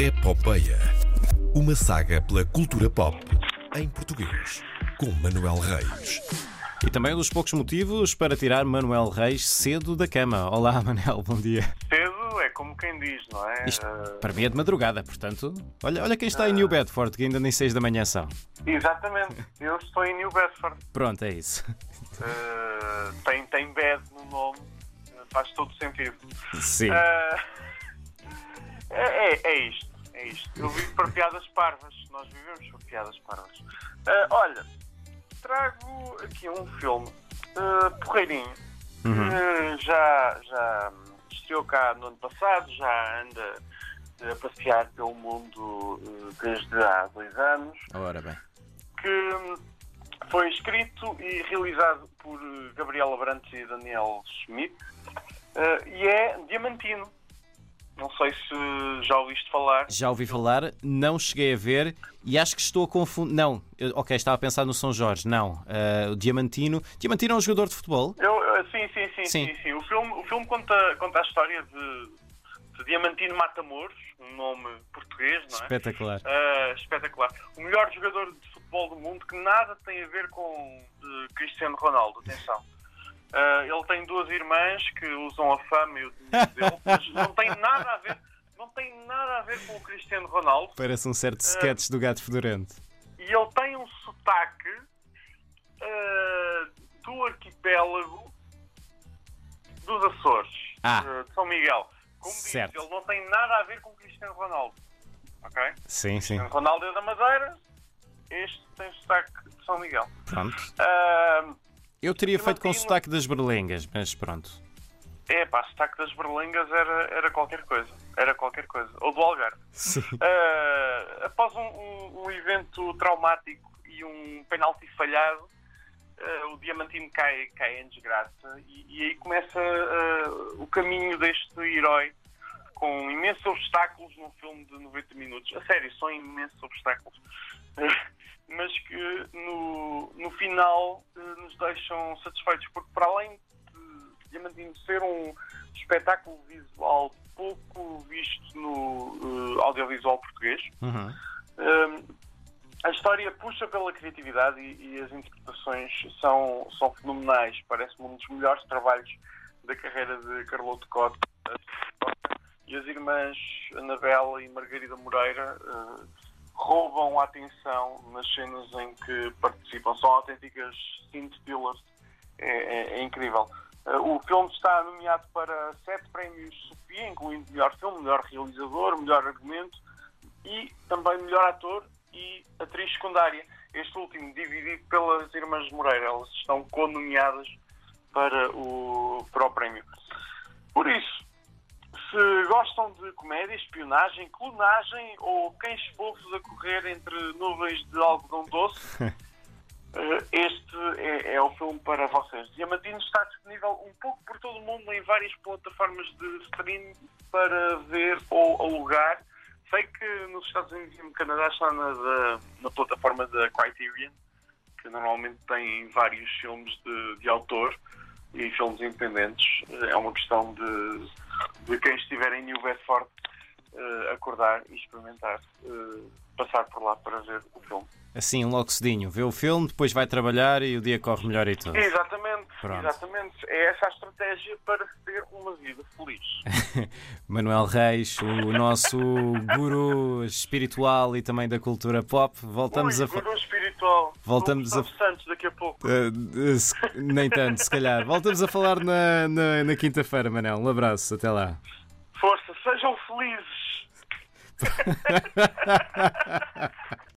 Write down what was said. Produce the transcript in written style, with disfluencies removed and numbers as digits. É Popeia, uma saga pela cultura pop em português, com Manuel Reis. E também um dos poucos motivos para tirar Manuel Reis cedo da cama. Olá, Manuel, bom dia. Cedo é como quem diz, não é? Isto, para mim é de madrugada, portanto... Olha quem está em New Bedford, que ainda nem 6 da manhã são. Exatamente, eu estou em New Bedford. Pronto, é isso. Tem bed no nome, faz todo sentido. Sim. É isto. Eu vivo para piadas parvas. Nós vivemos para piadas parvas. Olha, trago aqui um filme porreirinho. Já estreou cá no ano passado. Já anda a passear pelo mundo desde há 2 anos. Ora bem. Que foi escrito e realizado por Gabriel Abrantes e Daniel Schmidt. E é Diamantino. Não sei se já ouviste falar. Já ouvi falar, não cheguei a ver e acho que estou a confundir. Não, estava a pensar no São Jorge, não. O Diamantino. Diamantino é um jogador de futebol? Sim. O filme conta a história de Diamantino Matamoros, um nome português, não é? Espetacular. Espetacular. O melhor jogador de futebol do mundo, que nada tem a ver com Cristiano Ronaldo, atenção. Ele tem 2 irmãs que usam a fama e o dinheiro dele, mas não tem nada a ver com o Cristiano Ronaldo. Parece um certo sketch do Gato Fedorante. E ele tem um sotaque do arquipélago dos Açores, de São Miguel. Como certo. Diz, ele não tem nada a ver com o Cristiano Ronaldo. Ok? Sim, sim. Cristiano Ronaldo é da Madeira, este tem sotaque de São Miguel. Pronto. Eu teria feito com o sotaque das Berlengas, mas pronto. O sotaque das Berlengas era qualquer coisa. Ou do Algarve. Sim. Após um evento traumático e um penalti falhado, o Diamantino cai em desgraça. E aí começa o caminho deste herói, com imensos obstáculos num filme de 90 minutos. A sério, são imensos obstáculos. Mas que no final nos deixam satisfeitos, porque para além de Diamantino ser um espetáculo visual pouco visto no audiovisual português, a história puxa pela criatividade e as interpretações são fenomenais. Parece-me um dos melhores trabalhos da carreira de Carlos de Couto e as irmãs Anabela e Margarida Moreira roubam a atenção nas cenas em que participam. São autênticas scintillers. É incrível. O filme está nomeado para 7 prémios Sofia, incluindo melhor filme, melhor realizador, melhor argumento e também melhor ator e atriz secundária. Este último dividido pelas irmãs Moreira. Elas estão conomeadas para o prémio. Por isso, se gostam de comédia, espionagem, clonagem ou cães fofos a correr entre nuvens de algodão doce, este é o filme para vocês. Diamantino está disponível um pouco por todo o mundo em várias plataformas de streaming para ver ou alugar. Sei que nos Estados Unidos e no Canadá está na plataforma da Criterion, que normalmente tem vários filmes de autor e filmes independentes. É uma questão de quem estiver em New Bedford acordar e experimentar passar por lá para ver o filme. Assim, logo cedinho, vê o filme, depois vai trabalhar e o dia corre melhor e tudo. Exatamente. É essa a estratégia para ter uma vida feliz. Manuel Reis, o nosso guru espiritual e também da cultura pop. Voltamos a falar. Voltamos a... daqui a pouco. Nem tanto, se calhar. Voltamos a falar na quinta-feira, Manuel. Um abraço, até lá. Força, sejam felizes.